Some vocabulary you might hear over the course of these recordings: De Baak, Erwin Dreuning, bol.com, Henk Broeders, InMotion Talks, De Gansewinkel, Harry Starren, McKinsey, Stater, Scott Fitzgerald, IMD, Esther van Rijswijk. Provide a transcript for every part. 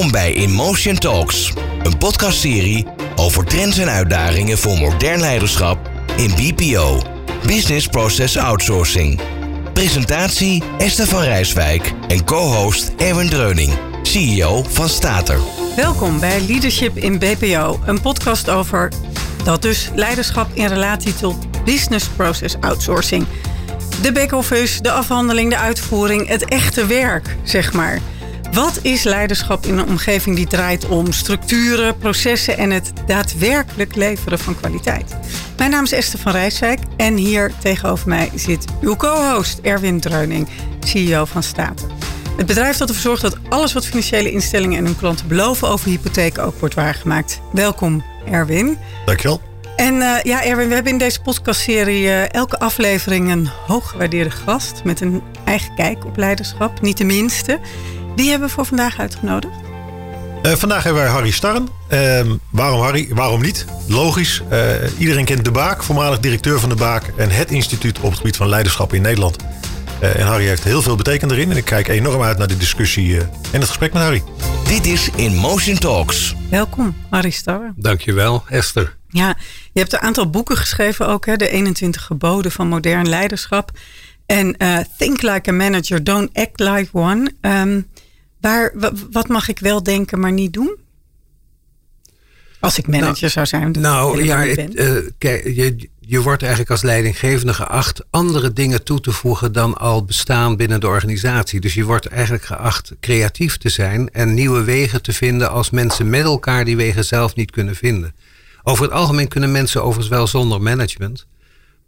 Welkom bij InMotion Talks, een podcastserie over trends en uitdagingen voor modern leiderschap in BPO, Business Process Outsourcing. Presentatie Esther van Rijswijk en co-host Erwin Dreuning, CEO van Stater. Welkom bij Leadership in BPO, een podcast over dat dus leiderschap in relatie tot Business Process Outsourcing. De back-office, de afhandeling, de uitvoering, het echte werk, zeg maar. Wat is leiderschap in een omgeving die draait om structuren, processen en het daadwerkelijk leveren van kwaliteit? Mijn naam is Esther van Rijswijk en hier tegenover mij zit uw co-host Erwin Dreuning, CEO van Stater. Het bedrijf dat ervoor zorgt dat alles wat financiële instellingen en hun klanten beloven over hypotheken ook wordt waargemaakt. Welkom Erwin. Dankjewel. En Erwin, we hebben in deze podcastserie elke aflevering een hooggewaardeerde gast met een eigen kijk op leiderschap, niet de minste. Wie hebben we voor vandaag uitgenodigd? Vandaag hebben wij Harry Starren. Waarom Harry? Waarom niet? Logisch. Iedereen kent De Baak, voormalig directeur van De Baak en het instituut op het gebied van leiderschap in Nederland. En Harry heeft heel veel betekend erin. En ik kijk enorm uit naar de discussie en het gesprek met Harry. Dit is InMotion Talks. Welkom, Harry Starren. Dankjewel, Esther. Ja, je hebt een aantal boeken geschreven ook, hè? De 21 geboden van modern leiderschap. En Think Like a Manager, Don't Act Like One. Wat mag ik wel denken, maar niet doen? Als ik manager zou zijn. Je wordt eigenlijk als leidinggevende geacht andere dingen toe te voegen dan al bestaan binnen de organisatie. Dus je wordt eigenlijk geacht creatief te zijn en nieuwe wegen te vinden als mensen met elkaar die wegen zelf niet kunnen vinden. Over het algemeen kunnen mensen overigens wel zonder management.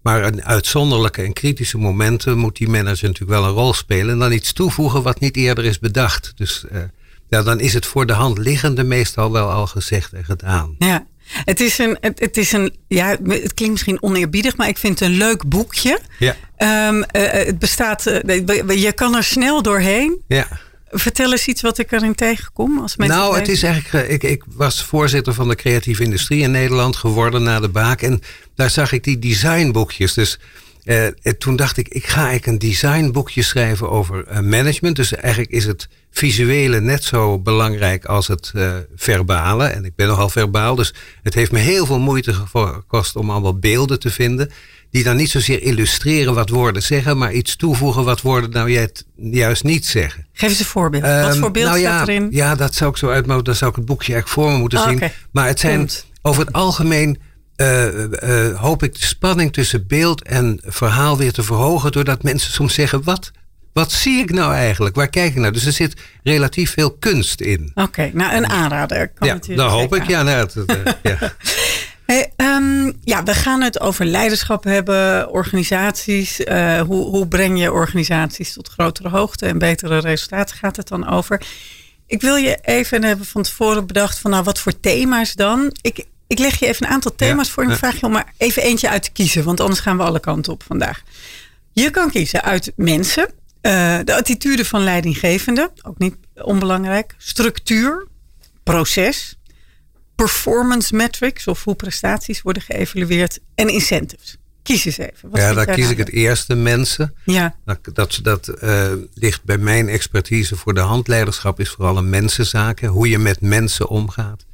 Maar in uitzonderlijke en kritische momenten moet die manager natuurlijk wel een rol spelen. En dan iets toevoegen wat niet eerder is bedacht. Dus dan is het voor de hand liggende meestal wel al gezegd en gedaan. Ja, het klinkt misschien oneerbiedig, maar ik vind het een leuk boekje. Ja. Het bestaat, je kan er snel doorheen. Ja. Vertel eens iets wat ik erin tegenkom. Als mensen het is eigenlijk... Ik was voorzitter van de creatieve industrie in Nederland geworden na De Baak. En daar zag ik die designboekjes. Dus toen dacht ik, ik ga een designboekje schrijven over management. Dus eigenlijk is het visuele net zo belangrijk als het verbale. En ik ben nogal verbaal. Dus het heeft me heel veel moeite gekost om allemaal beelden te vinden. Die dan niet zozeer illustreren wat woorden zeggen, maar iets toevoegen wat woorden juist niet zeggen. Geef eens een voorbeeld. Wat voor beeld staat erin? Ja, dat zou ik zo uitmogen. Dan zou ik het boekje eigenlijk voor me moeten zien. Okay. Maar het zijn over het algemeen, hoop ik de spanning tussen beeld en verhaal weer te verhogen, doordat mensen soms zeggen, wat zie ik nou eigenlijk? Waar kijk ik naar? Dus er zit relatief veel kunst in. Oké, een aanrader. Kan natuurlijk dat hoop ik. We gaan het over leiderschap hebben, organisaties. Hoe breng je organisaties tot grotere hoogte en betere resultaten gaat het dan over. Ik wil je even hebben van tevoren bedacht van wat voor thema's dan. Ik leg je even een aantal thema's voor en vraag je om maar even eentje uit te kiezen. Want anders gaan we alle kanten op vandaag. Je kan kiezen uit mensen. De attitude van leidinggevenden, ook niet onbelangrijk. Structuur, proces, performance metrics of hoe prestaties worden geëvalueerd en incentives. Kies eens even. Dan kies ik het eerste, mensen. Ja. Dat ligt bij mijn expertise voor de hand. Leiderschap is vooral een mensenzaak. Hoe je met mensen omgaat.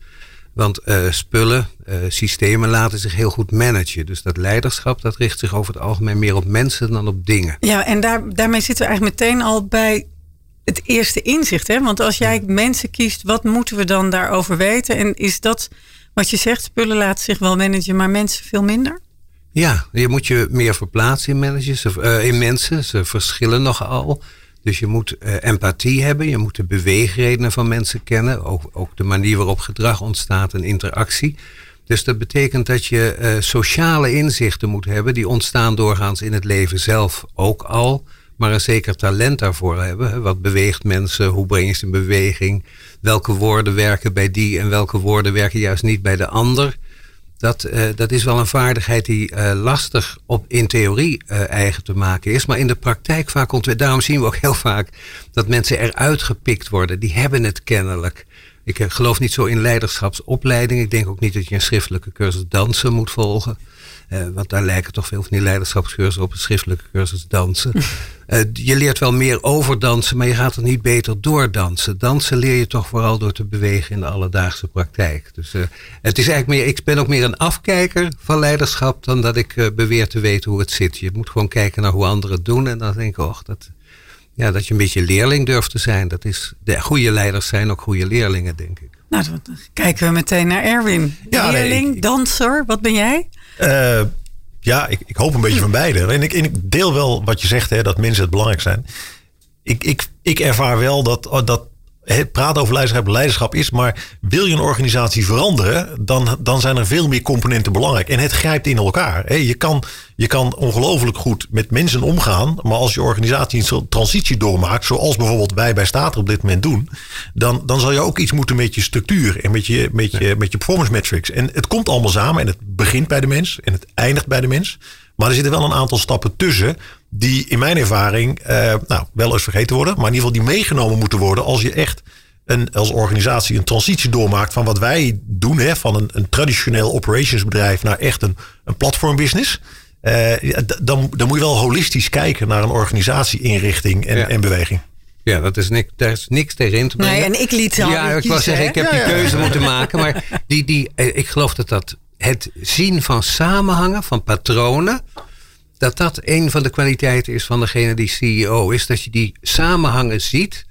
Want spullen, systemen laten zich heel goed managen. Dus dat leiderschap, dat richt zich over het algemeen meer op mensen dan op dingen. Ja, en daarmee zitten we eigenlijk meteen al bij het eerste inzicht. Hè? Want als jij mensen kiest, wat moeten we dan daarover weten? En is dat wat je zegt, spullen laten zich wel managen, maar mensen veel minder? Ja, je moet je meer verplaatsen in mensen. Ze verschillen nogal. Dus je moet empathie hebben. Je moet de beweegredenen van mensen kennen. Ook de manier waarop gedrag ontstaat en interactie. Dus dat betekent dat je sociale inzichten moet hebben. Die ontstaan doorgaans in het leven zelf ook al. Maar een zeker talent daarvoor hebben. Hè? Wat beweegt mensen? Hoe breng je ze in beweging? Welke woorden werken bij die? En welke woorden werken juist niet bij de ander? Dat is wel een vaardigheid die lastig in theorie eigen te maken is. Maar in de praktijk vaak daarom zien we ook heel vaak dat mensen eruit gepikt worden. Die hebben het kennelijk. Ik geloof niet zo in leiderschapsopleiding. Ik denk ook niet dat je een schriftelijke cursus dansen moet volgen. Want daar lijken toch veel van die leiderschapscursussen op een schriftelijke cursus dansen. Je leert wel meer over dansen, maar je gaat er niet beter door dansen. Dansen leer je toch vooral door te bewegen in de alledaagse praktijk. Dus het is eigenlijk meer, ik ben ook meer een afkijker van leiderschap dan dat ik beweer te weten hoe het zit. Je moet gewoon kijken naar hoe anderen het doen en dan denk ik, och, dat je een beetje leerling durft te zijn. Dat is, de goede leiders zijn ook goede leerlingen, denk ik. Nou, dan kijken we meteen naar Erwin. Ja, leerling, danser, wat ben jij? Ik hoop een beetje van beide. En ik deel wel wat je zegt, hè, dat mensen het belangrijk zijn. Ik ervaar wel dat het praten over leiderschap is. Maar wil je een organisatie veranderen, dan zijn er veel meer componenten belangrijk. En het grijpt in elkaar. Hè. Je kan ongelooflijk goed met mensen omgaan. Maar als je organisatie een transitie doormaakt, zoals bijvoorbeeld wij bij Stater op dit moment doen, dan zal je ook iets moeten met je structuur en met je performance metrics. En het komt allemaal samen en het begint bij de mens en het eindigt bij de mens. Maar er zitten wel een aantal stappen tussen die in mijn ervaring wel eens vergeten worden. Maar in ieder geval die meegenomen moeten worden als je echt als organisatie een transitie doormaakt van wat wij doen. Hè, van een traditioneel operationsbedrijf naar echt een platformbusiness. Dan moet je wel holistisch kijken naar een organisatieinrichting en beweging. Ja, daar is niks tegen in te brengen. Nee, en ik liet ze al kiezen. Ja, ik wou zeggen, ik heb die keuze moeten maken. Maar ik geloof dat het zien van samenhangen, van patronen, dat een van de kwaliteiten is van degene die CEO is. Dat je die samenhangen ziet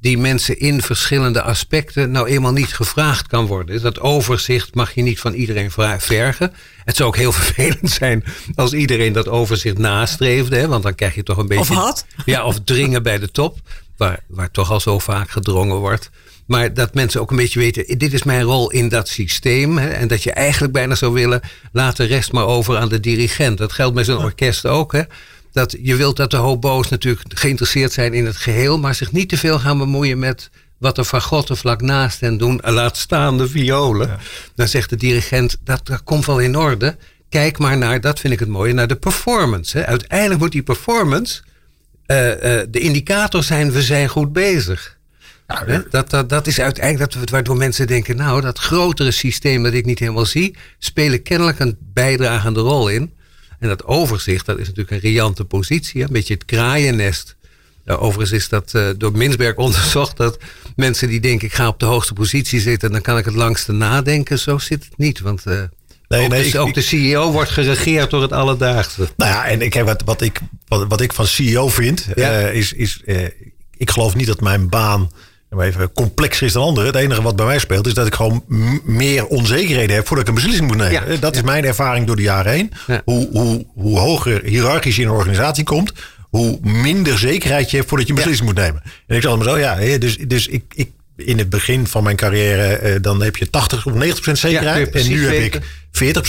die mensen in verschillende aspecten nou eenmaal niet gevraagd kan worden. Dat overzicht mag je niet van iedereen vergen. Het zou ook heel vervelend zijn als iedereen dat overzicht nastreefde. Hè? Want dan krijg je toch een beetje... Of had? Ja, of dringen bij de top. Waar toch al zo vaak gedrongen wordt. Maar dat mensen ook een beetje weten, dit is mijn rol in dat systeem. Hè? En dat je eigenlijk bijna zou willen, laat de rest maar over aan de dirigent. Dat geldt met zo'n orkest ook, hè. Dat je wilt dat de hobo's natuurlijk geïnteresseerd zijn in het geheel, maar zich niet te veel gaan bemoeien met wat de fagotten vlak naast hen doen. Laat staan de violen. Ja. Dan zegt de dirigent, dat komt wel in orde. Kijk maar naar, dat vind ik het mooie, naar de performance. Hè. Uiteindelijk moet die performance de indicator zijn, we zijn goed bezig. Nou, hè? Dat is uiteindelijk waardoor mensen denken, nou, dat grotere systeem dat ik niet helemaal zie, spelen kennelijk een bijdragende rol in. En dat overzicht, dat is natuurlijk een riante positie. Een beetje het kraaiennest. Overigens is dat door Minsberg onderzocht, dat mensen die denken, ik ga op de hoogste positie zitten, dan kan ik het langste nadenken. Zo zit het niet. Want de CEO wordt geregeerd door het alledaagse. Nou ja, en wat ik van CEO vind, is ik geloof niet dat mijn baan even complexer is dan anderen. Het enige wat bij mij speelt is dat ik gewoon meer onzekerheden heb voordat ik een beslissing moet nemen. Ja, dat is mijn ervaring door de jaren heen. Ja. Hoe hoger hiërarchisch je in een organisatie komt, hoe minder zekerheid je hebt voordat je een beslissing moet nemen. En ik zal me zo, dus ik in het begin van mijn carrière, dan heb je 80 of 90% zekerheid. Ja, en nu heb ik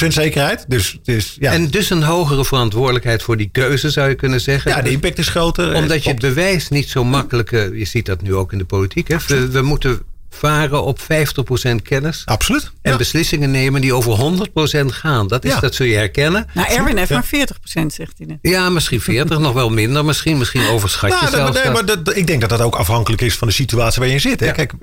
40% zekerheid. Dus. En dus een hogere verantwoordelijkheid voor die keuze, zou je kunnen zeggen. Ja, de impact is groter. Omdat je het bewijs niet zo makkelijk... Je ziet dat nu ook in de politiek. Hè? We moeten varen op 50% kennis. Absoluut. En beslissingen nemen die over 100% gaan. Dat zul je herkennen. Nou, Erwin heeft maar 40%, zegt hij net. Ja, misschien 40, nog wel minder. Misschien overschat je zelfs. Maar ik denk dat ook afhankelijk is van de situatie waar je in zit. Hè? Ja. Kijk,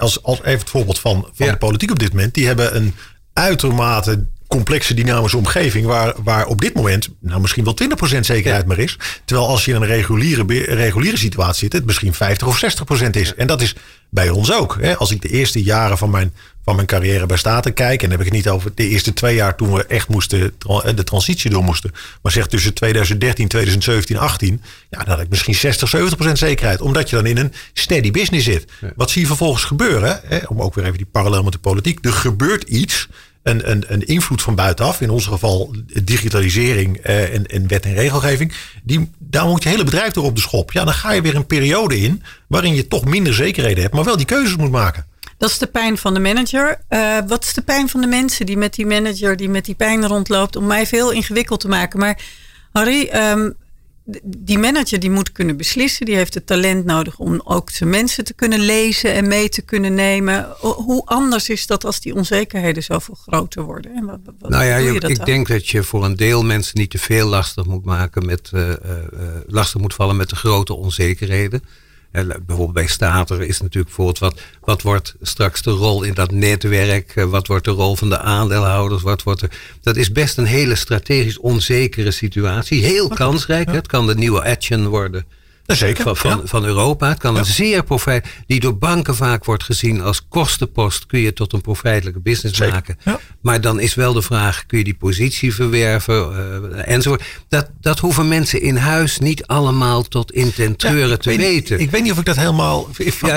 als even het voorbeeld van de politiek op dit moment. Die hebben een uitermate complexe dynamische omgeving waar op dit moment nou misschien wel 20% zekerheid maar is. Terwijl als je in een reguliere situatie zit, het misschien 50 of 60% is. En dat is bij ons ook. Hè. Als ik de eerste jaren van mijn carrière bij Staten kijk, en dan heb ik het niet over de eerste 2 jaar toen we echt moesten de transitie door moesten, maar zeg tussen 2013, 2017, 18, dan had ik misschien 60, 70% zekerheid, omdat je dan in een steady business zit. Ja. Wat zie je vervolgens gebeuren? Hè, om ook weer even die parallel met de politiek. Er gebeurt iets. Een invloed van buitenaf, in ons geval digitalisering en wet en regelgeving, daar moet je hele bedrijf door op de schop. Ja, dan ga je weer een periode in waarin je toch minder zekerheden hebt, maar wel die keuzes moet maken. Dat is de pijn van de manager. Wat is de pijn van de mensen die met die manager, die met die pijn rondloopt, om mij veel ingewikkeld te maken? Maar Harry, die manager die moet kunnen beslissen, die heeft het talent nodig om ook zijn mensen te kunnen lezen en mee te kunnen nemen. Hoe anders is dat als die onzekerheden zoveel groter worden? En ik denk dat je voor een deel mensen niet te veel lastig moet vallen met de grote onzekerheden. Bijvoorbeeld bij Stater is natuurlijk bijvoorbeeld wat wordt straks de rol in dat netwerk? Wat wordt de rol van de aandeelhouders? Dat is best een hele strategisch onzekere situatie. Heel kansrijk. Ja. Het kan de nieuwe action worden. Zeker, van Europa. Het kan een zeer profijt, die door banken vaak wordt gezien als kostenpost, kun je tot een profijtelijke business maken. Ja. Maar dan is wel de vraag, kun je die positie verwerven enzovoort. Dat hoeven mensen in huis niet allemaal tot in ten treuren te weten. Ik weet niet of ik dat helemaal...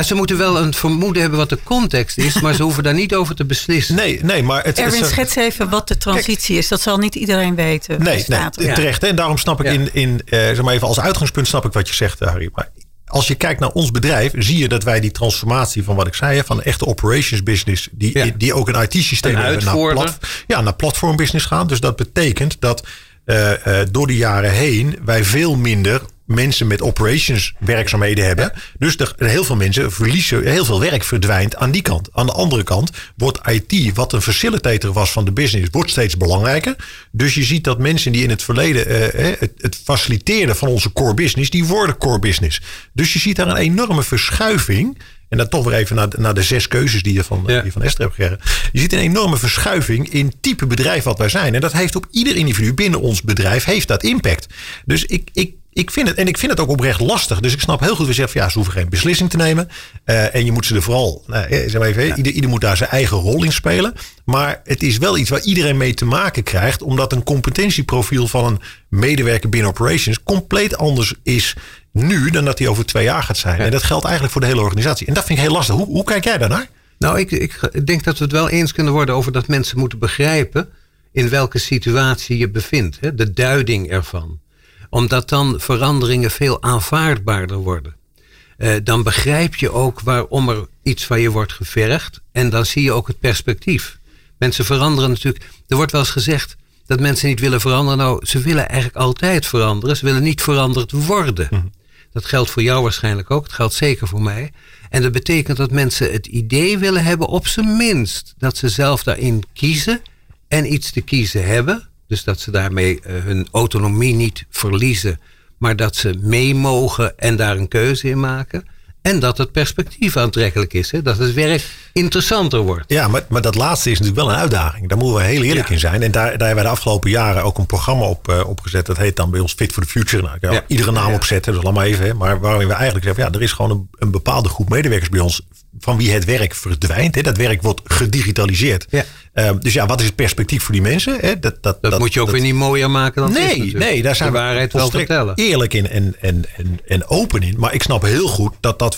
Ze moeten wel een vermoeden hebben wat de context is, maar ze hoeven daar niet over te beslissen. Nee, maar het, Erwin, schets even wat de transitie is. Dat zal niet iedereen weten. Nee, terecht. Hè? En daarom snap ik zeg maar even als uitgangspunt snap ik wat je zegt, Harry. Maar als je kijkt naar ons bedrijf, zie je dat wij die transformatie van wat ik zei, van de echte operations business, die ook een IT-systeem hebben, naar platform business gaan. Dus dat betekent dat door de jaren heen wij veel minder mensen met operations werkzaamheden hebben. Ja. Dus heel veel mensen verliezen, heel veel werk verdwijnt aan die kant. Aan de andere kant wordt IT, wat een facilitator was van de business, wordt steeds belangrijker. Dus je ziet dat mensen die in het verleden het faciliteren van onze core business, die worden core business. Dus je ziet daar een enorme verschuiving. En dan toch weer even naar de 6 keuzes die je van Esther hebt gegeven. Je ziet een enorme verschuiving in type bedrijf wat wij zijn. En dat heeft op ieder individu binnen ons bedrijf heeft dat impact. Dus ik vind het ook oprecht lastig. Dus ik snap heel goed, we zeggen ze hoeven geen beslissing te nemen. En je moet ze er vooral... Ieder moet daar zijn eigen rol in spelen. Maar het is wel iets waar iedereen mee te maken krijgt. Omdat een competentieprofiel van een medewerker binnen operations compleet anders is nu dan dat hij over 2 jaar gaat zijn. Ja. En dat geldt eigenlijk voor de hele organisatie. En dat vind ik heel lastig. Hoe kijk jij daarnaar? Nou, ik denk dat we het wel eens kunnen worden over dat mensen moeten begrijpen in welke situatie je bevindt. Hè? De duiding ervan. Omdat dan veranderingen veel aanvaardbaarder worden. Dan begrijp je ook waarom er iets van je wordt gevergd. En dan zie je ook het perspectief. Mensen veranderen natuurlijk. Er wordt wel eens gezegd dat mensen niet willen veranderen. Nou, ze willen eigenlijk altijd veranderen. Ze willen niet veranderd worden. Mm-hmm. Dat geldt voor jou waarschijnlijk ook. Het geldt zeker voor mij. En dat betekent dat mensen het idee willen hebben, op zijn minst, dat ze zelf daarin kiezen en iets te kiezen hebben. Dus dat ze daarmee hun autonomie niet verliezen, maar dat ze mee mogen en daar een keuze in maken. En dat het perspectief aantrekkelijk is. Hè? Dat het werk interessanter wordt. Ja, maar dat laatste is natuurlijk wel een uitdaging. Daar moeten we heel eerlijk in zijn. En daar hebben wij de afgelopen jaren ook een programma op gezet. Dat heet dan bij ons Fit for the Future. Nou, iedere naam opzetten, dus allemaal even. Hè? Maar waarin we eigenlijk zeggen, er is gewoon een bepaalde groep medewerkers bij ons van wie het werk verdwijnt. Hè? Dat werk wordt gedigitaliseerd. Ja. Dus wat is het perspectief voor die mensen? Hè? Dat moet je ook weer niet mooier maken dan het is. Nee, daar zijn de waarheid we wel vertellen. Eerlijk in en open in. Maar ik snap heel goed dat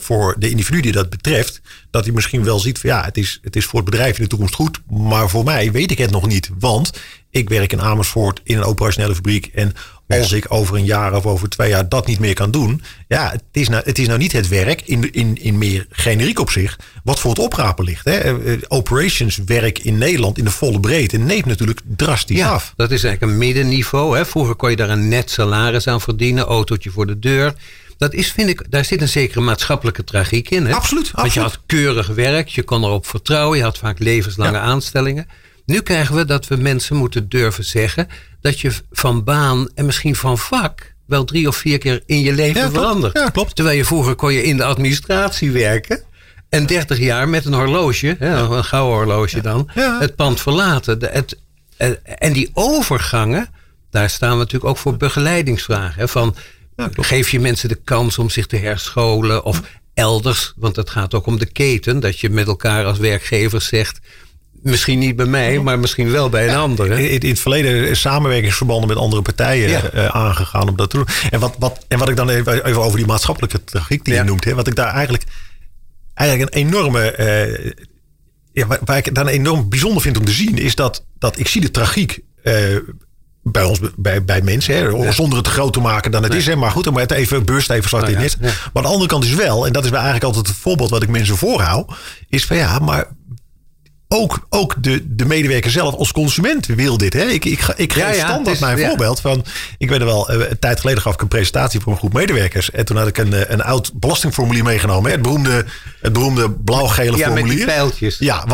voor de individu die dat betreft, dat hij misschien wel ziet van het is voor het bedrijf in de toekomst goed, maar voor mij weet ik het nog niet. Want ik werk in Amersfoort in een operationele fabriek en als ik over een jaar of over 2 jaar dat niet meer kan doen. Ja, het is nou niet het werk in meer generiek opzicht wat voor het oprapen ligt. Hè. Operationswerk in Nederland in de volle breedte neemt natuurlijk drastisch af. Dat is eigenlijk een middenniveau. Hè. Vroeger kon je daar een net salaris aan verdienen. Autootje voor de deur. Dat is, vind ik, daar zit een zekere maatschappelijke tragiek in. Hè. Absoluut. Want je had keurig werk. Je kon erop vertrouwen. Je had vaak levenslange aanstellingen. Nu krijgen we dat we mensen moeten durven zeggen dat je van baan en misschien van vak wel 3 of 4 keer in je leven verandert. Ja, klopt. Terwijl je vroeger kon je in de administratie werken en 30 jaar met een horloge, een gouden horloge het pand verlaten. En die overgangen, daar staan we natuurlijk ook voor begeleidingsvragen. Hè, van geef je mensen de kans om zich te herscholen of elders, want het gaat ook om de keten, dat je met elkaar als werkgever zegt, misschien niet bij mij, maar misschien wel bij een ander. In het verleden samenwerkingsverbanden met andere partijen aangegaan om dat te doen. En wat ik dan even over die maatschappelijke tragiek die je noemt. Hè, wat ik daar eigenlijk een enorme... waar ik dan enorm bijzonder vind om te zien, is dat ik zie de tragiek bij ons, bij mensen, hè, zonder het te groot te maken dan het is. Hè, maar goed, maar het even bewust, even zwart in dit. Ja. Maar aan de andere kant is wel, en dat is eigenlijk altijd het voorbeeld wat ik mensen voorhoud, is van maar... Ook de medewerker zelf als consument wil dit. Hè? Ik geef standaard mijn voorbeeld van Ik weet er wel, een tijd geleden gaf ik een presentatie voor een groep medewerkers. En toen had ik een oud belastingformulier meegenomen. Het beroemde blauw-gele formulier. Ja, met die pijltjes. Ja,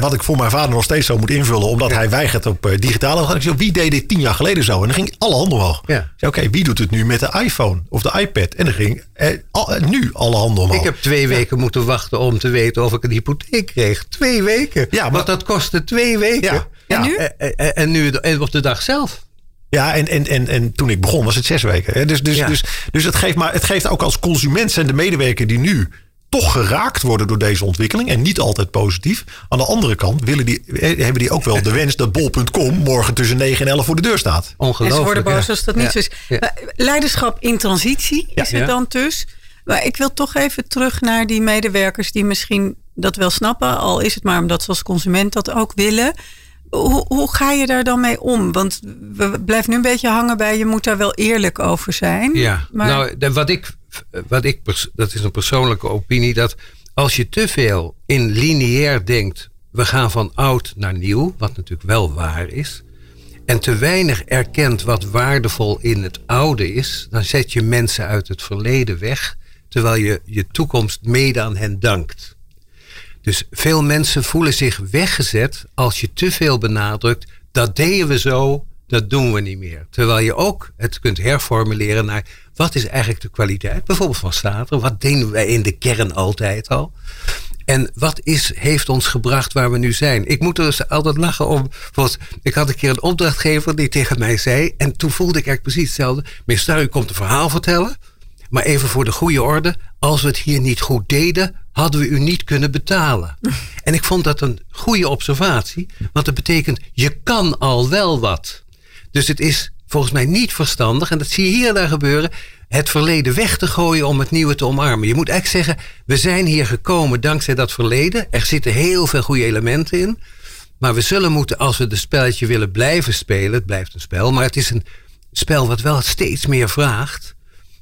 wat ik voor mijn vader nog steeds zo moet invullen. Omdat hij weigert op digitale. Ik zei, wie deed dit 10 jaar geleden zo? En dan ging alle handen omhoog. Ja. Ik zei, oké, wie doet het nu met de iPhone of de iPad? En dan ging nu alle handen omhoog. Ik heb 2 weken moeten wachten om te weten of ik een hypotheek kreeg. 2 weken. Ja, maar, want dat kostte 2 weken. Ja, ja. En nu? En op de dag zelf. Ja, en toen ik begon was het 6 weken. Hè? Dus het geeft ook als consument en de medewerker die nu toch geraakt worden door deze ontwikkeling en niet altijd positief. Aan de andere kant hebben die ook wel de wens dat bol.com morgen tussen 9 en 11 voor de deur staat. Ongelooflijk. En ze worden boos als dat niet zo is. Ja. Leiderschap in transitie is het dan dus. Maar ik wil toch even terug naar die medewerkers die misschien dat wel snappen. Al is het maar omdat ze als consument dat ook willen. Hoe ga je daar dan mee om? Want we blijven nu een beetje hangen bij je moet daar wel eerlijk over zijn. Ja, maar... nou, wat ik dat is een persoonlijke opinie, dat als je te veel in lineair denkt, we gaan van oud naar nieuw, wat natuurlijk wel waar is, en te weinig erkent wat waardevol in het oude is, dan zet je mensen uit het verleden weg, terwijl je je toekomst mede aan hen dankt. Dus veel mensen voelen zich weggezet als je te veel benadrukt. Dat deden we zo, dat doen we niet meer. Terwijl je ook het kunt herformuleren naar wat is eigenlijk de kwaliteit. Bijvoorbeeld van Stater, wat deden wij in de kern altijd al. En wat heeft ons gebracht waar we nu zijn. Ik moet dus altijd lachen om. Ik had een keer een opdrachtgever die tegen mij zei. En toen voelde ik eigenlijk precies hetzelfde. Meneer Starren, u komt een verhaal vertellen. Maar even voor de goede orde. Als we het hier niet goed deden, hadden we u niet kunnen betalen. En ik vond dat een goede observatie. Want dat betekent, je kan al wel wat. Dus het is volgens mij niet verstandig. En dat zie je hier en daar gebeuren. Het verleden weg te gooien om het nieuwe te omarmen. Je moet echt zeggen, we zijn hier gekomen dankzij dat verleden. Er zitten heel veel goede elementen in. Maar we zullen moeten, als we het spelletje willen blijven spelen. Het blijft een spel. Maar het is een spel wat wel steeds meer vraagt.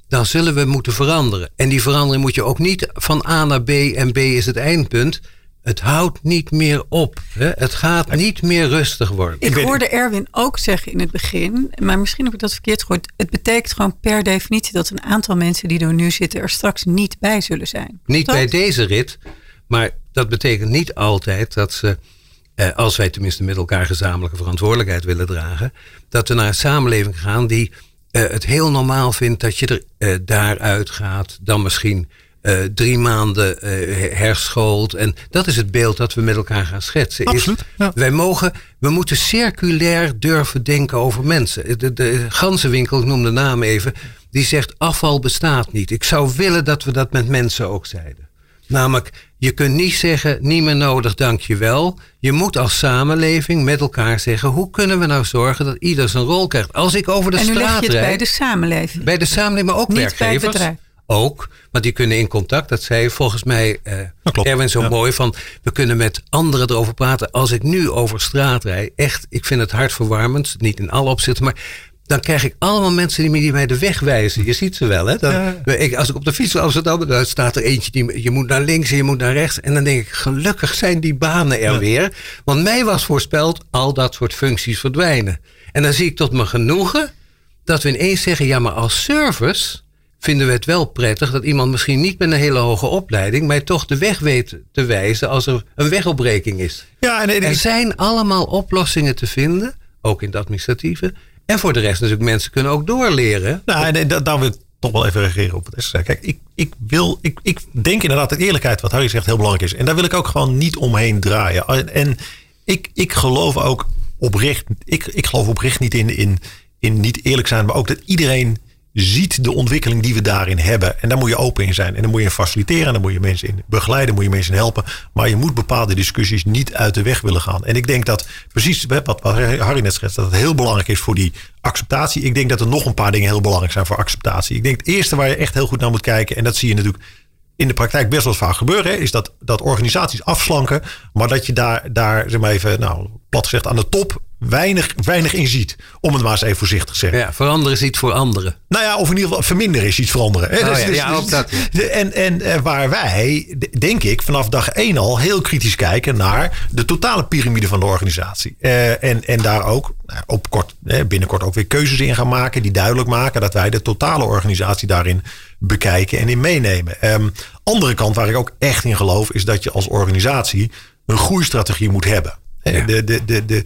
Dan zullen we moeten veranderen. En die verandering moet je ook niet van A naar B en B is het eindpunt. Het houdt niet meer op. Hè? Het gaat niet meer rustig worden. Ik hoorde Erwin ook zeggen in het begin, maar misschien heb ik dat verkeerd gehoord. Het betekent gewoon per definitie dat een aantal mensen die er nu zitten er straks niet bij zullen zijn. Niet bij deze rit, maar dat betekent niet altijd dat ze, als wij tenminste met elkaar gezamenlijke verantwoordelijkheid willen dragen, dat we naar een samenleving gaan die het heel normaal vindt dat je er daaruit gaat. Dan misschien 3 maanden herschoolt. En dat is het beeld dat we met elkaar gaan schetsen. Absoluut. Ja. We moeten circulair durven denken over mensen. De Gansewinkel, ik noem de naam even. Die zegt afval bestaat niet. Ik zou willen dat we dat met mensen ook zeiden. Namelijk, je kunt niet zeggen, niet meer nodig, dank je wel. Je moet als samenleving met elkaar zeggen, hoe kunnen we nou zorgen dat ieder zijn rol krijgt? Als ik over de straat rijd... En nu leg je het bij de samenleving. Bij de samenleving, maar ook niet werkgevers. Bij het bedrijf. Ook, want die kunnen in contact. Dat zei volgens mij Erwin zo mooi van, we kunnen met anderen erover praten. Als ik nu over straat rijd, echt, ik vind het hartverwarmend. Niet in alle opzichten, maar... Dan krijg ik allemaal mensen die mij de weg wijzen. Je ziet ze wel, hè? Als ik op de fiets van Amsterdam, dan staat er eentje die je moet naar links en je moet naar rechts. En dan denk ik, gelukkig zijn die banen er weer. Want mij was voorspeld, al dat soort functies verdwijnen. En dan zie ik tot mijn genoegen dat we ineens zeggen, ja, maar als service vinden we het wel prettig dat iemand misschien niet met een hele hoge opleiding, maar toch de weg weet te wijzen als er een wegopbreking is. Ja, er zijn allemaal oplossingen te vinden, ook in het administratieve. En voor de rest natuurlijk, mensen kunnen ook doorleren. Nou, en daar wil ik toch wel even reageren op wat Esther zei. Kijk, ik denk inderdaad dat eerlijkheid, wat Harry zegt, heel belangrijk is. En daar wil ik ook gewoon niet omheen draaien. En ik geloof ook oprecht, ik geloof oprecht niet in niet eerlijk zijn, maar ook dat iedereen ziet de ontwikkeling die we daarin hebben. En daar moet je open in zijn. En dan moet je faciliteren. En dan moet je mensen in begeleiden. Moet je mensen in helpen. Maar je moet bepaalde discussies niet uit de weg willen gaan. En ik denk dat precies wat Harry net schetst, dat het heel belangrijk is voor die acceptatie. Ik denk dat er nog een paar dingen heel belangrijk zijn voor acceptatie. Ik denk het eerste waar je echt heel goed naar moet kijken. En dat zie je natuurlijk in de praktijk best wel vaak gebeuren. Hè, is dat organisaties afslanken. Maar dat je daar zeg maar even, nou, plat gezegd aan de top weinig in ziet. Om het maar eens even voorzichtig te zeggen. Ja, veranderen is iets voor anderen. Nou ja, of in ieder geval verminderen is iets veranderen. Hè? En waar wij, denk ik, vanaf dag 1 al heel kritisch kijken naar de totale piramide van de organisatie. En daar ook binnenkort ook weer keuzes in gaan maken. Die duidelijk maken dat wij de totale organisatie daarin bekijken en in meenemen. Andere kant waar ik ook echt in geloof is dat je als organisatie een groeistrategie moet hebben. Ja. De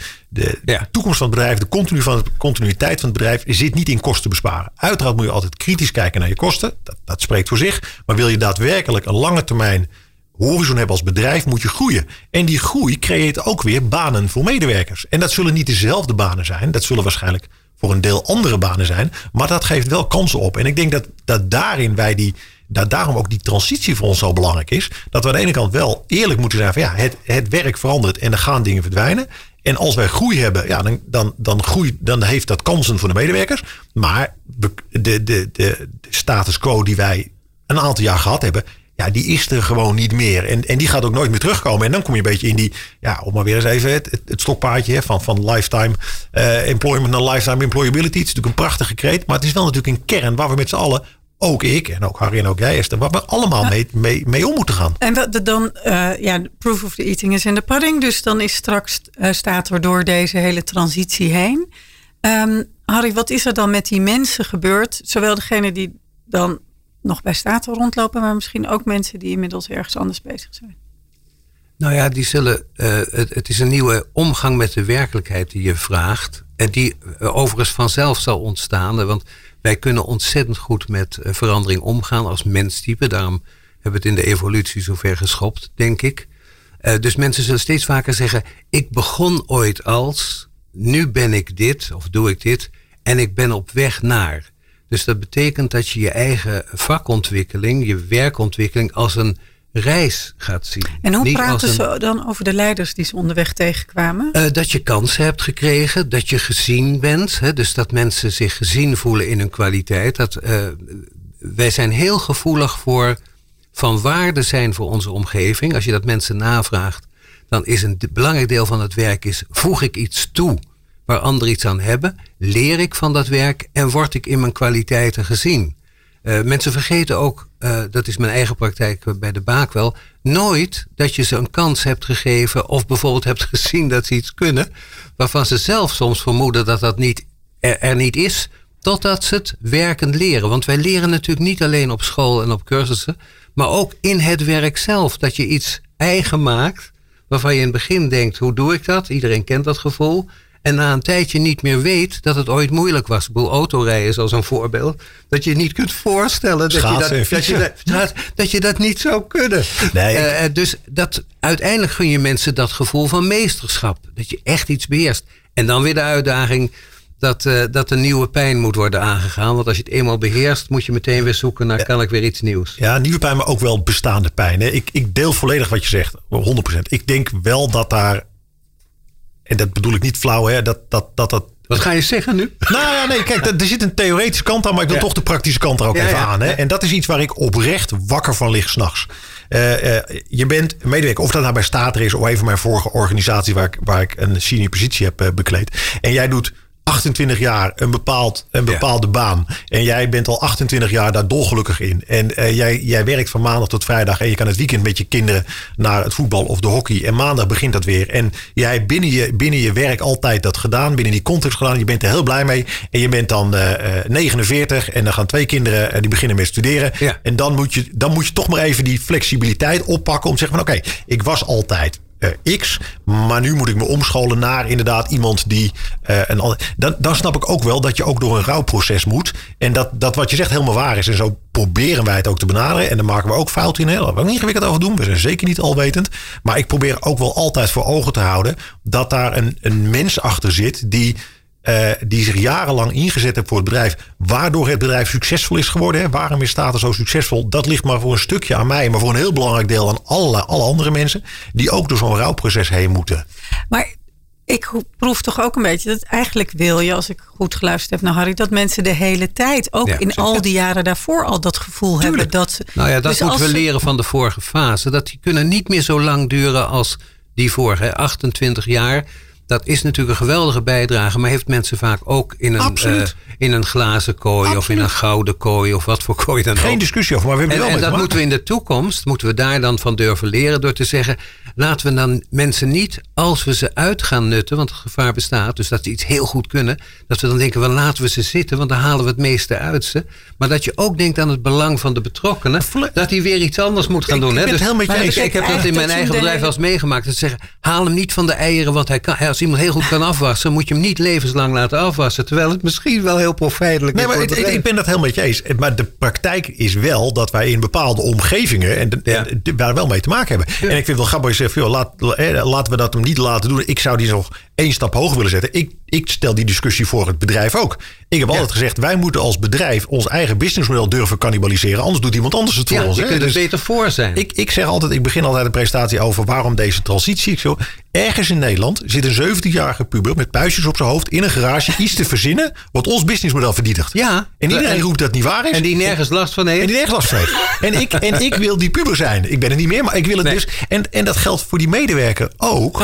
toekomst van het bedrijf, de continuïteit van het bedrijf zit niet in kosten besparen. Uiteraard moet je altijd kritisch kijken naar je kosten. Dat spreekt voor zich. Maar wil je daadwerkelijk een lange termijn horizon hebben als bedrijf, moet je groeien. En die groei creëert ook weer banen voor medewerkers. En dat zullen niet dezelfde banen zijn. Dat zullen waarschijnlijk voor een deel andere banen zijn. Maar dat geeft wel kansen op. En ik denk dat daarin daarom ook die transitie voor ons zo belangrijk is. Dat we aan de ene kant wel eerlijk moeten zijn van het werk verandert en er gaan dingen verdwijnen. En als wij groei hebben, dan heeft dat kansen voor de medewerkers. Maar de status quo die wij een aantal jaar gehad hebben, die is er gewoon niet meer. En die gaat ook nooit meer terugkomen. En dan kom je een beetje in die, om maar weer eens even het stokpaardje van lifetime employment naar lifetime employability. Het is natuurlijk een prachtige kreet, maar het is wel natuurlijk een kern waar we met z'n allen, ook ik en ook Harry en ook jij, Esther, waar we allemaal mee om moeten gaan. En de proof of the eating is in the pudding. Dus dan is straks Stater door deze hele transitie heen. Harry, wat is er dan met die mensen gebeurd? Zowel degene die dan nog bij Stater rondlopen, maar misschien ook mensen die inmiddels ergens anders bezig zijn. Nou ja, die zullen. Het is een nieuwe omgang met de werkelijkheid die je vraagt. En die overigens vanzelf zal ontstaan. Want wij kunnen ontzettend goed met verandering omgaan als menstype. Daarom hebben we het in de evolutie zover geschopt, denk ik. Dus mensen zullen steeds vaker zeggen, ik begon ooit als, nu ben ik dit of doe ik dit en ik ben op weg naar. Dus dat betekent dat je je eigen vakontwikkeling, je werkontwikkeling als een reis gaat zien. En hoe praten ze dan over de leiders die ze onderweg tegenkwamen? Dat je kansen hebt gekregen, dat je gezien bent. Hè, dus dat mensen zich gezien voelen in hun kwaliteit. Wij zijn heel gevoelig voor van waarde zijn voor onze omgeving. Als je dat mensen navraagt, dan is een belangrijk deel van het werk is, voeg ik iets toe waar anderen iets aan hebben? Leer ik van dat werk en word ik in mijn kwaliteiten gezien? Mensen vergeten ook, dat is mijn eigen praktijk bij De Baak wel, nooit dat je ze een kans hebt gegeven of bijvoorbeeld hebt gezien dat ze iets kunnen, waarvan ze zelf soms vermoeden dat dat niet, er niet is, totdat ze het werkend leren. Want wij leren natuurlijk niet alleen op school en op cursussen, maar ook in het werk zelf. Dat je iets eigen maakt, waarvan je in het begin denkt, hoe doe ik dat? Iedereen kent dat gevoel. En na een tijdje niet meer weet dat het ooit moeilijk was. Ik bedoel, autorijden is als een voorbeeld. Dat je niet kunt voorstellen dat je dat niet zou kunnen. Nee. Dus uiteindelijk gun je mensen dat gevoel van meesterschap. Dat je echt iets beheerst. En dan weer de uitdaging dat een nieuwe pijn moet worden aangegaan. Want als je het eenmaal beheerst, moet je meteen weer zoeken naar kan ik weer iets nieuws. Ja, nieuwe pijn, maar ook wel bestaande pijn. Hè? Ik deel volledig wat je zegt, 100%. Ik denk wel dat daar... En dat bedoel ik niet flauw, hè? Wat ga je zeggen nu? Nou ja, nee, kijk, er zit een theoretische kant aan, maar ik wil toch de praktische kant er ook even aan. Hè? Ja. En dat is iets waar ik oprecht wakker van lig 's nachts. Je bent medewerker, of dat nou bij Stater is, of even mijn vorige organisatie waar ik een senior positie heb bekleed. En jij doet 28 jaar een bepaalde baan. En jij bent al 28 jaar daar dolgelukkig in. En jij werkt van maandag tot vrijdag. En je kan het weekend met je kinderen naar het voetbal of de hockey. En maandag begint dat weer. En jij hebt binnen je werk altijd dat gedaan. Binnen die context gedaan. Je bent er heel blij mee. En je bent dan 49. En dan gaan 2 kinderen. Die beginnen met studeren. Ja. En dan moet je toch maar even die flexibiliteit oppakken. Om te zeggen van oké, ik was altijd X, maar nu moet ik me omscholen naar inderdaad iemand die een ander. Dan snap ik ook wel dat je ook door een rouwproces moet. En dat wat je zegt helemaal waar is. En zo proberen wij het ook te benaderen. En daar maken we ook fouten in. Daar hebben we ook niet ingewikkeld over doen. We zijn zeker niet alwetend. Maar ik probeer ook wel altijd voor ogen te houden dat daar een mens achter zit die zich jarenlang ingezet heeft voor het bedrijf, waardoor het bedrijf succesvol is geworden. Hè? Waarom is Stater zo succesvol? Dat ligt maar voor een stukje aan mij, maar voor een heel belangrijk deel aan alle andere mensen die ook door zo'n rouwproces heen moeten. Maar ik proef toch ook een beetje dat eigenlijk wil je, als ik goed geluisterd heb naar Harry, dat mensen de hele tijd, ook in al die jaren daarvoor al dat gevoel hebben. Dat dus moeten we leren van de vorige fase. Dat die kunnen niet meer zo lang duren als die vorige, 28 jaar. Dat is natuurlijk een geweldige bijdrage, maar heeft mensen vaak ook in een glazen kooi of in een gouden kooi of wat voor kooi dan ook. Geen discussie over, maar we hebben dat moeten we in de toekomst, moeten we daar dan van durven leren door te zeggen, laten we dan mensen niet, als we ze uit gaan nutten, want het gevaar bestaat, dus dat ze iets heel goed kunnen, dat we dan denken, well, laten we ze zitten, want dan halen we het meeste uit ze. Maar dat je ook denkt aan het belang van de betrokkenen, dat die weer iets anders moet gaan doen. Ik heb dat in mijn eigen bedrijf wel eens meegemaakt. Dat ze zeggen, haal hem niet van de eieren, want hij kan. Als iemand heel goed kan afwassen, moet je hem niet levenslang laten afwassen. Terwijl het misschien wel heel profijtelijk is. Nee, maar ik ben dat helemaal met je eens. Maar de praktijk is wel dat wij in bepaalde omgevingen daar wel mee te maken hebben. Ja. En ik vind het wel grappig, je zegt, laten we dat hem niet laten doen. Ik zou die nog 1 stap hoger willen zetten. Ik stel die discussie voor het bedrijf ook. Ik heb altijd gezegd, wij moeten als bedrijf ons eigen businessmodel durven kannibaliseren. Anders doet iemand anders het voor ons. Je kunt er beter voor zijn. Ik zeg altijd, ik begin altijd een presentatie over waarom deze transitie. Ergens in Nederland zit een 17-jarige puber met puistjes op zijn hoofd in een garage iets te verzinnen wat ons businessmodel vernietigt. Ja. En iedereen roept dat het niet waar is. En die nergens last van heeft. En ik wil die puber zijn. Ik ben het niet meer, maar ik wil het dus. En dat geldt voor die medewerker ook.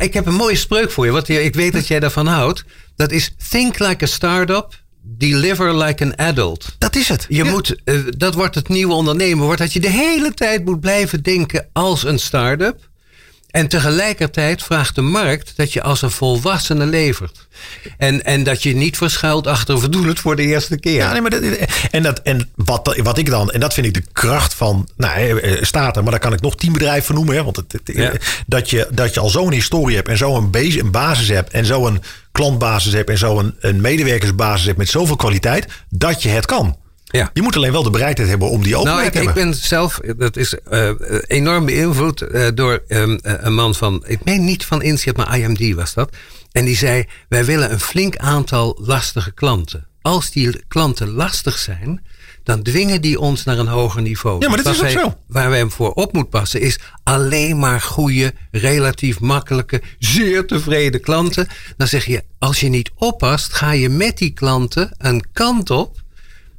Ik heb een mooie spreuk voor je, want ik weet dat jij daarvan houdt. Dat is think like a start-up. Deliver like an adult. Dat is het. Dat wordt het nieuwe ondernemen. Wordt dat je de hele tijd moet blijven denken als een start-up. En tegelijkertijd vraagt de markt dat je als een volwassene levert. En dat je niet verschuilt achter we doen het voor de eerste keer. Ja, nee, maar wat ik dan, en dat vind ik de kracht van Stater, maar daar kan ik nog 10 bedrijven van noemen. Hè, want dat je al zo'n historie hebt en zo'n een basis hebt en zo'n klantbasis hebt en zo'n een medewerkersbasis hebt met zoveel kwaliteit, dat je het kan. Ja. Je moet alleen wel de bereidheid hebben om die openheid te hebben. Ik ben zelf, dat is enorm beïnvloed door een man van, ik meen niet van Insight, maar IMD was dat. En die zei, wij willen een flink aantal lastige klanten. Als die klanten lastig zijn, dan dwingen die ons naar een hoger niveau. Ja, maar dat is ook zo. Waar wij hem voor op moeten passen is alleen maar goede, relatief makkelijke, zeer tevreden klanten. Dan zeg je, als je niet oppast, ga je met die klanten een kant op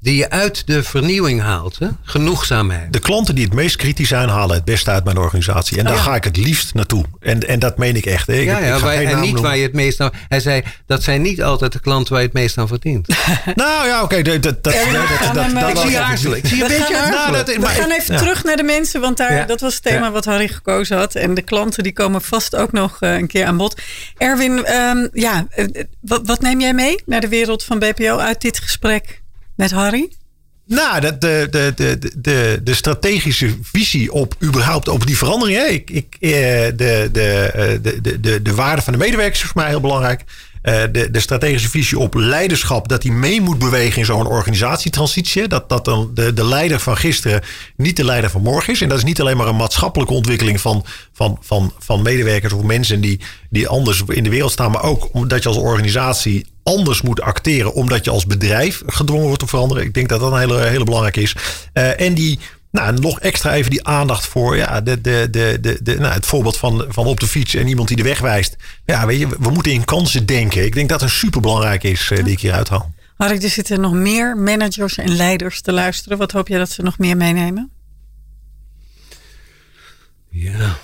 die je uit de vernieuwing haalt. Hè? Genoegzaamheid. De klanten die het meest kritisch zijn, halen het beste uit mijn organisatie. En daar ga ik het liefst naartoe. En dat meen ik echt. Waar je het meest aan... Hij zei, dat zijn niet altijd de klanten waar je het meest aan verdient. Ik zie je een beetje aarzelen. We gaan even terug naar de mensen, want dat was het thema wat Harry gekozen had. En de klanten die komen vast ook nog een keer aan bod. Erwin, wat neem jij mee naar de wereld van BPO uit dit gesprek? Met Harry? De strategische visie op die verandering. Hè? De waarde van de medewerkers is voor mij heel belangrijk. De strategische visie op leiderschap, dat die mee moet bewegen in zo'n organisatietransitie. Dat dan de leider van gisteren niet de leider van morgen is. En dat is niet alleen maar een maatschappelijke ontwikkeling van medewerkers of mensen die anders in de wereld staan. Maar ook omdat je als organisatie anders moet acteren, omdat je als bedrijf gedwongen wordt te veranderen. Ik denk dat dat een hele belangrijke is. Nog extra even die aandacht voor het voorbeeld van op de fiets en iemand die de weg wijst. Ja, weet je, we moeten in kansen denken. Ik denk dat een superbelangrijk is die ik hier uithaal. Harry, er zitten nog meer managers en leiders te luisteren. Wat hoop je dat ze nog meer meenemen? Ja,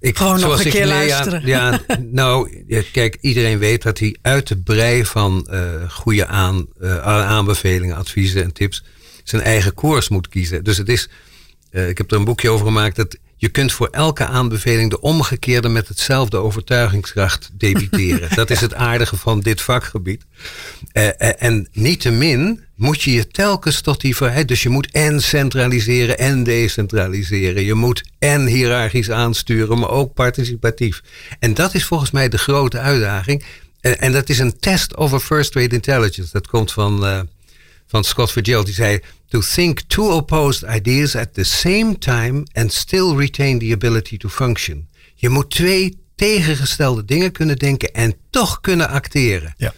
gewoon nog een keer luisteren. Kijk, iedereen weet dat hij uit de brei van goede aanbevelingen, adviezen en tips zijn eigen koers moet kiezen. Dus het is, ik heb er een boekje over gemaakt, dat je kunt voor elke aanbeveling de omgekeerde met hetzelfde overtuigingskracht debiteren. Dat is het aardige van dit vakgebied. En niettemin moet je je telkens tot die vrijheid. Dus je moet en centraliseren en decentraliseren. Je moet en hiërarchisch aansturen, maar ook participatief. En dat is volgens mij de grote uitdaging. En dat is een test over first-rate intelligence. Dat komt van Scott Fitzgerald, die zei, to think two opposed ideas at the same time and still retain the ability to function. Je moet 2 tegengestelde dingen kunnen denken en toch kunnen acteren. Ja.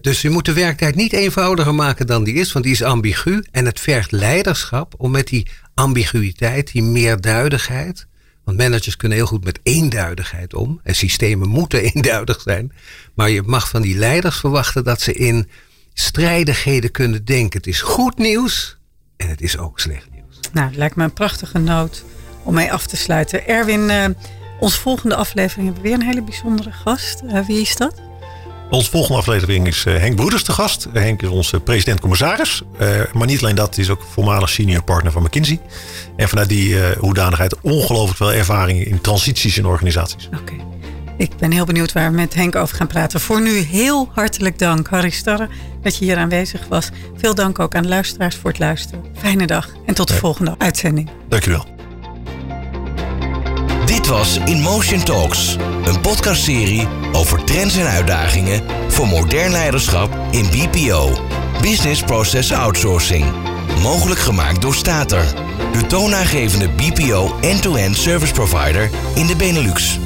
Dus je moet de werktijd niet eenvoudiger maken dan die is, want die is ambigu. En het vergt leiderschap om met die ambiguïteit, die meerduidigheid, want managers kunnen heel goed met eenduidigheid om. En systemen moeten eenduidig zijn. Maar je mag van die leiders verwachten dat ze in strijdigheden kunnen denken. Het is goed nieuws en het is ook slecht nieuws. Nou, lijkt me een prachtige noot om mee af te sluiten. Erwin, Onze volgende aflevering hebben we weer een hele bijzondere gast. Wie is dat? Onze volgende aflevering is Henk Broeders de gast. Henk is onze president-commissaris. Maar niet alleen dat, hij is ook voormalig senior partner van McKinsey. En vanuit die hoedanigheid ongelooflijk veel ervaring in transities in organisaties. Oké. Ik ben heel benieuwd waar we met Henk over gaan praten. Voor nu heel hartelijk dank, Harry Starren, dat je hier aanwezig was. Veel dank ook aan de luisteraars voor het luisteren. Fijne dag en tot de volgende uitzending. Dankjewel. Dit was InMotion Talks, een podcastserie over trends en uitdagingen voor modern leiderschap in BPO, Business Process Outsourcing. Mogelijk gemaakt door Stater, de toonaangevende BPO end-to-end service provider in de Benelux.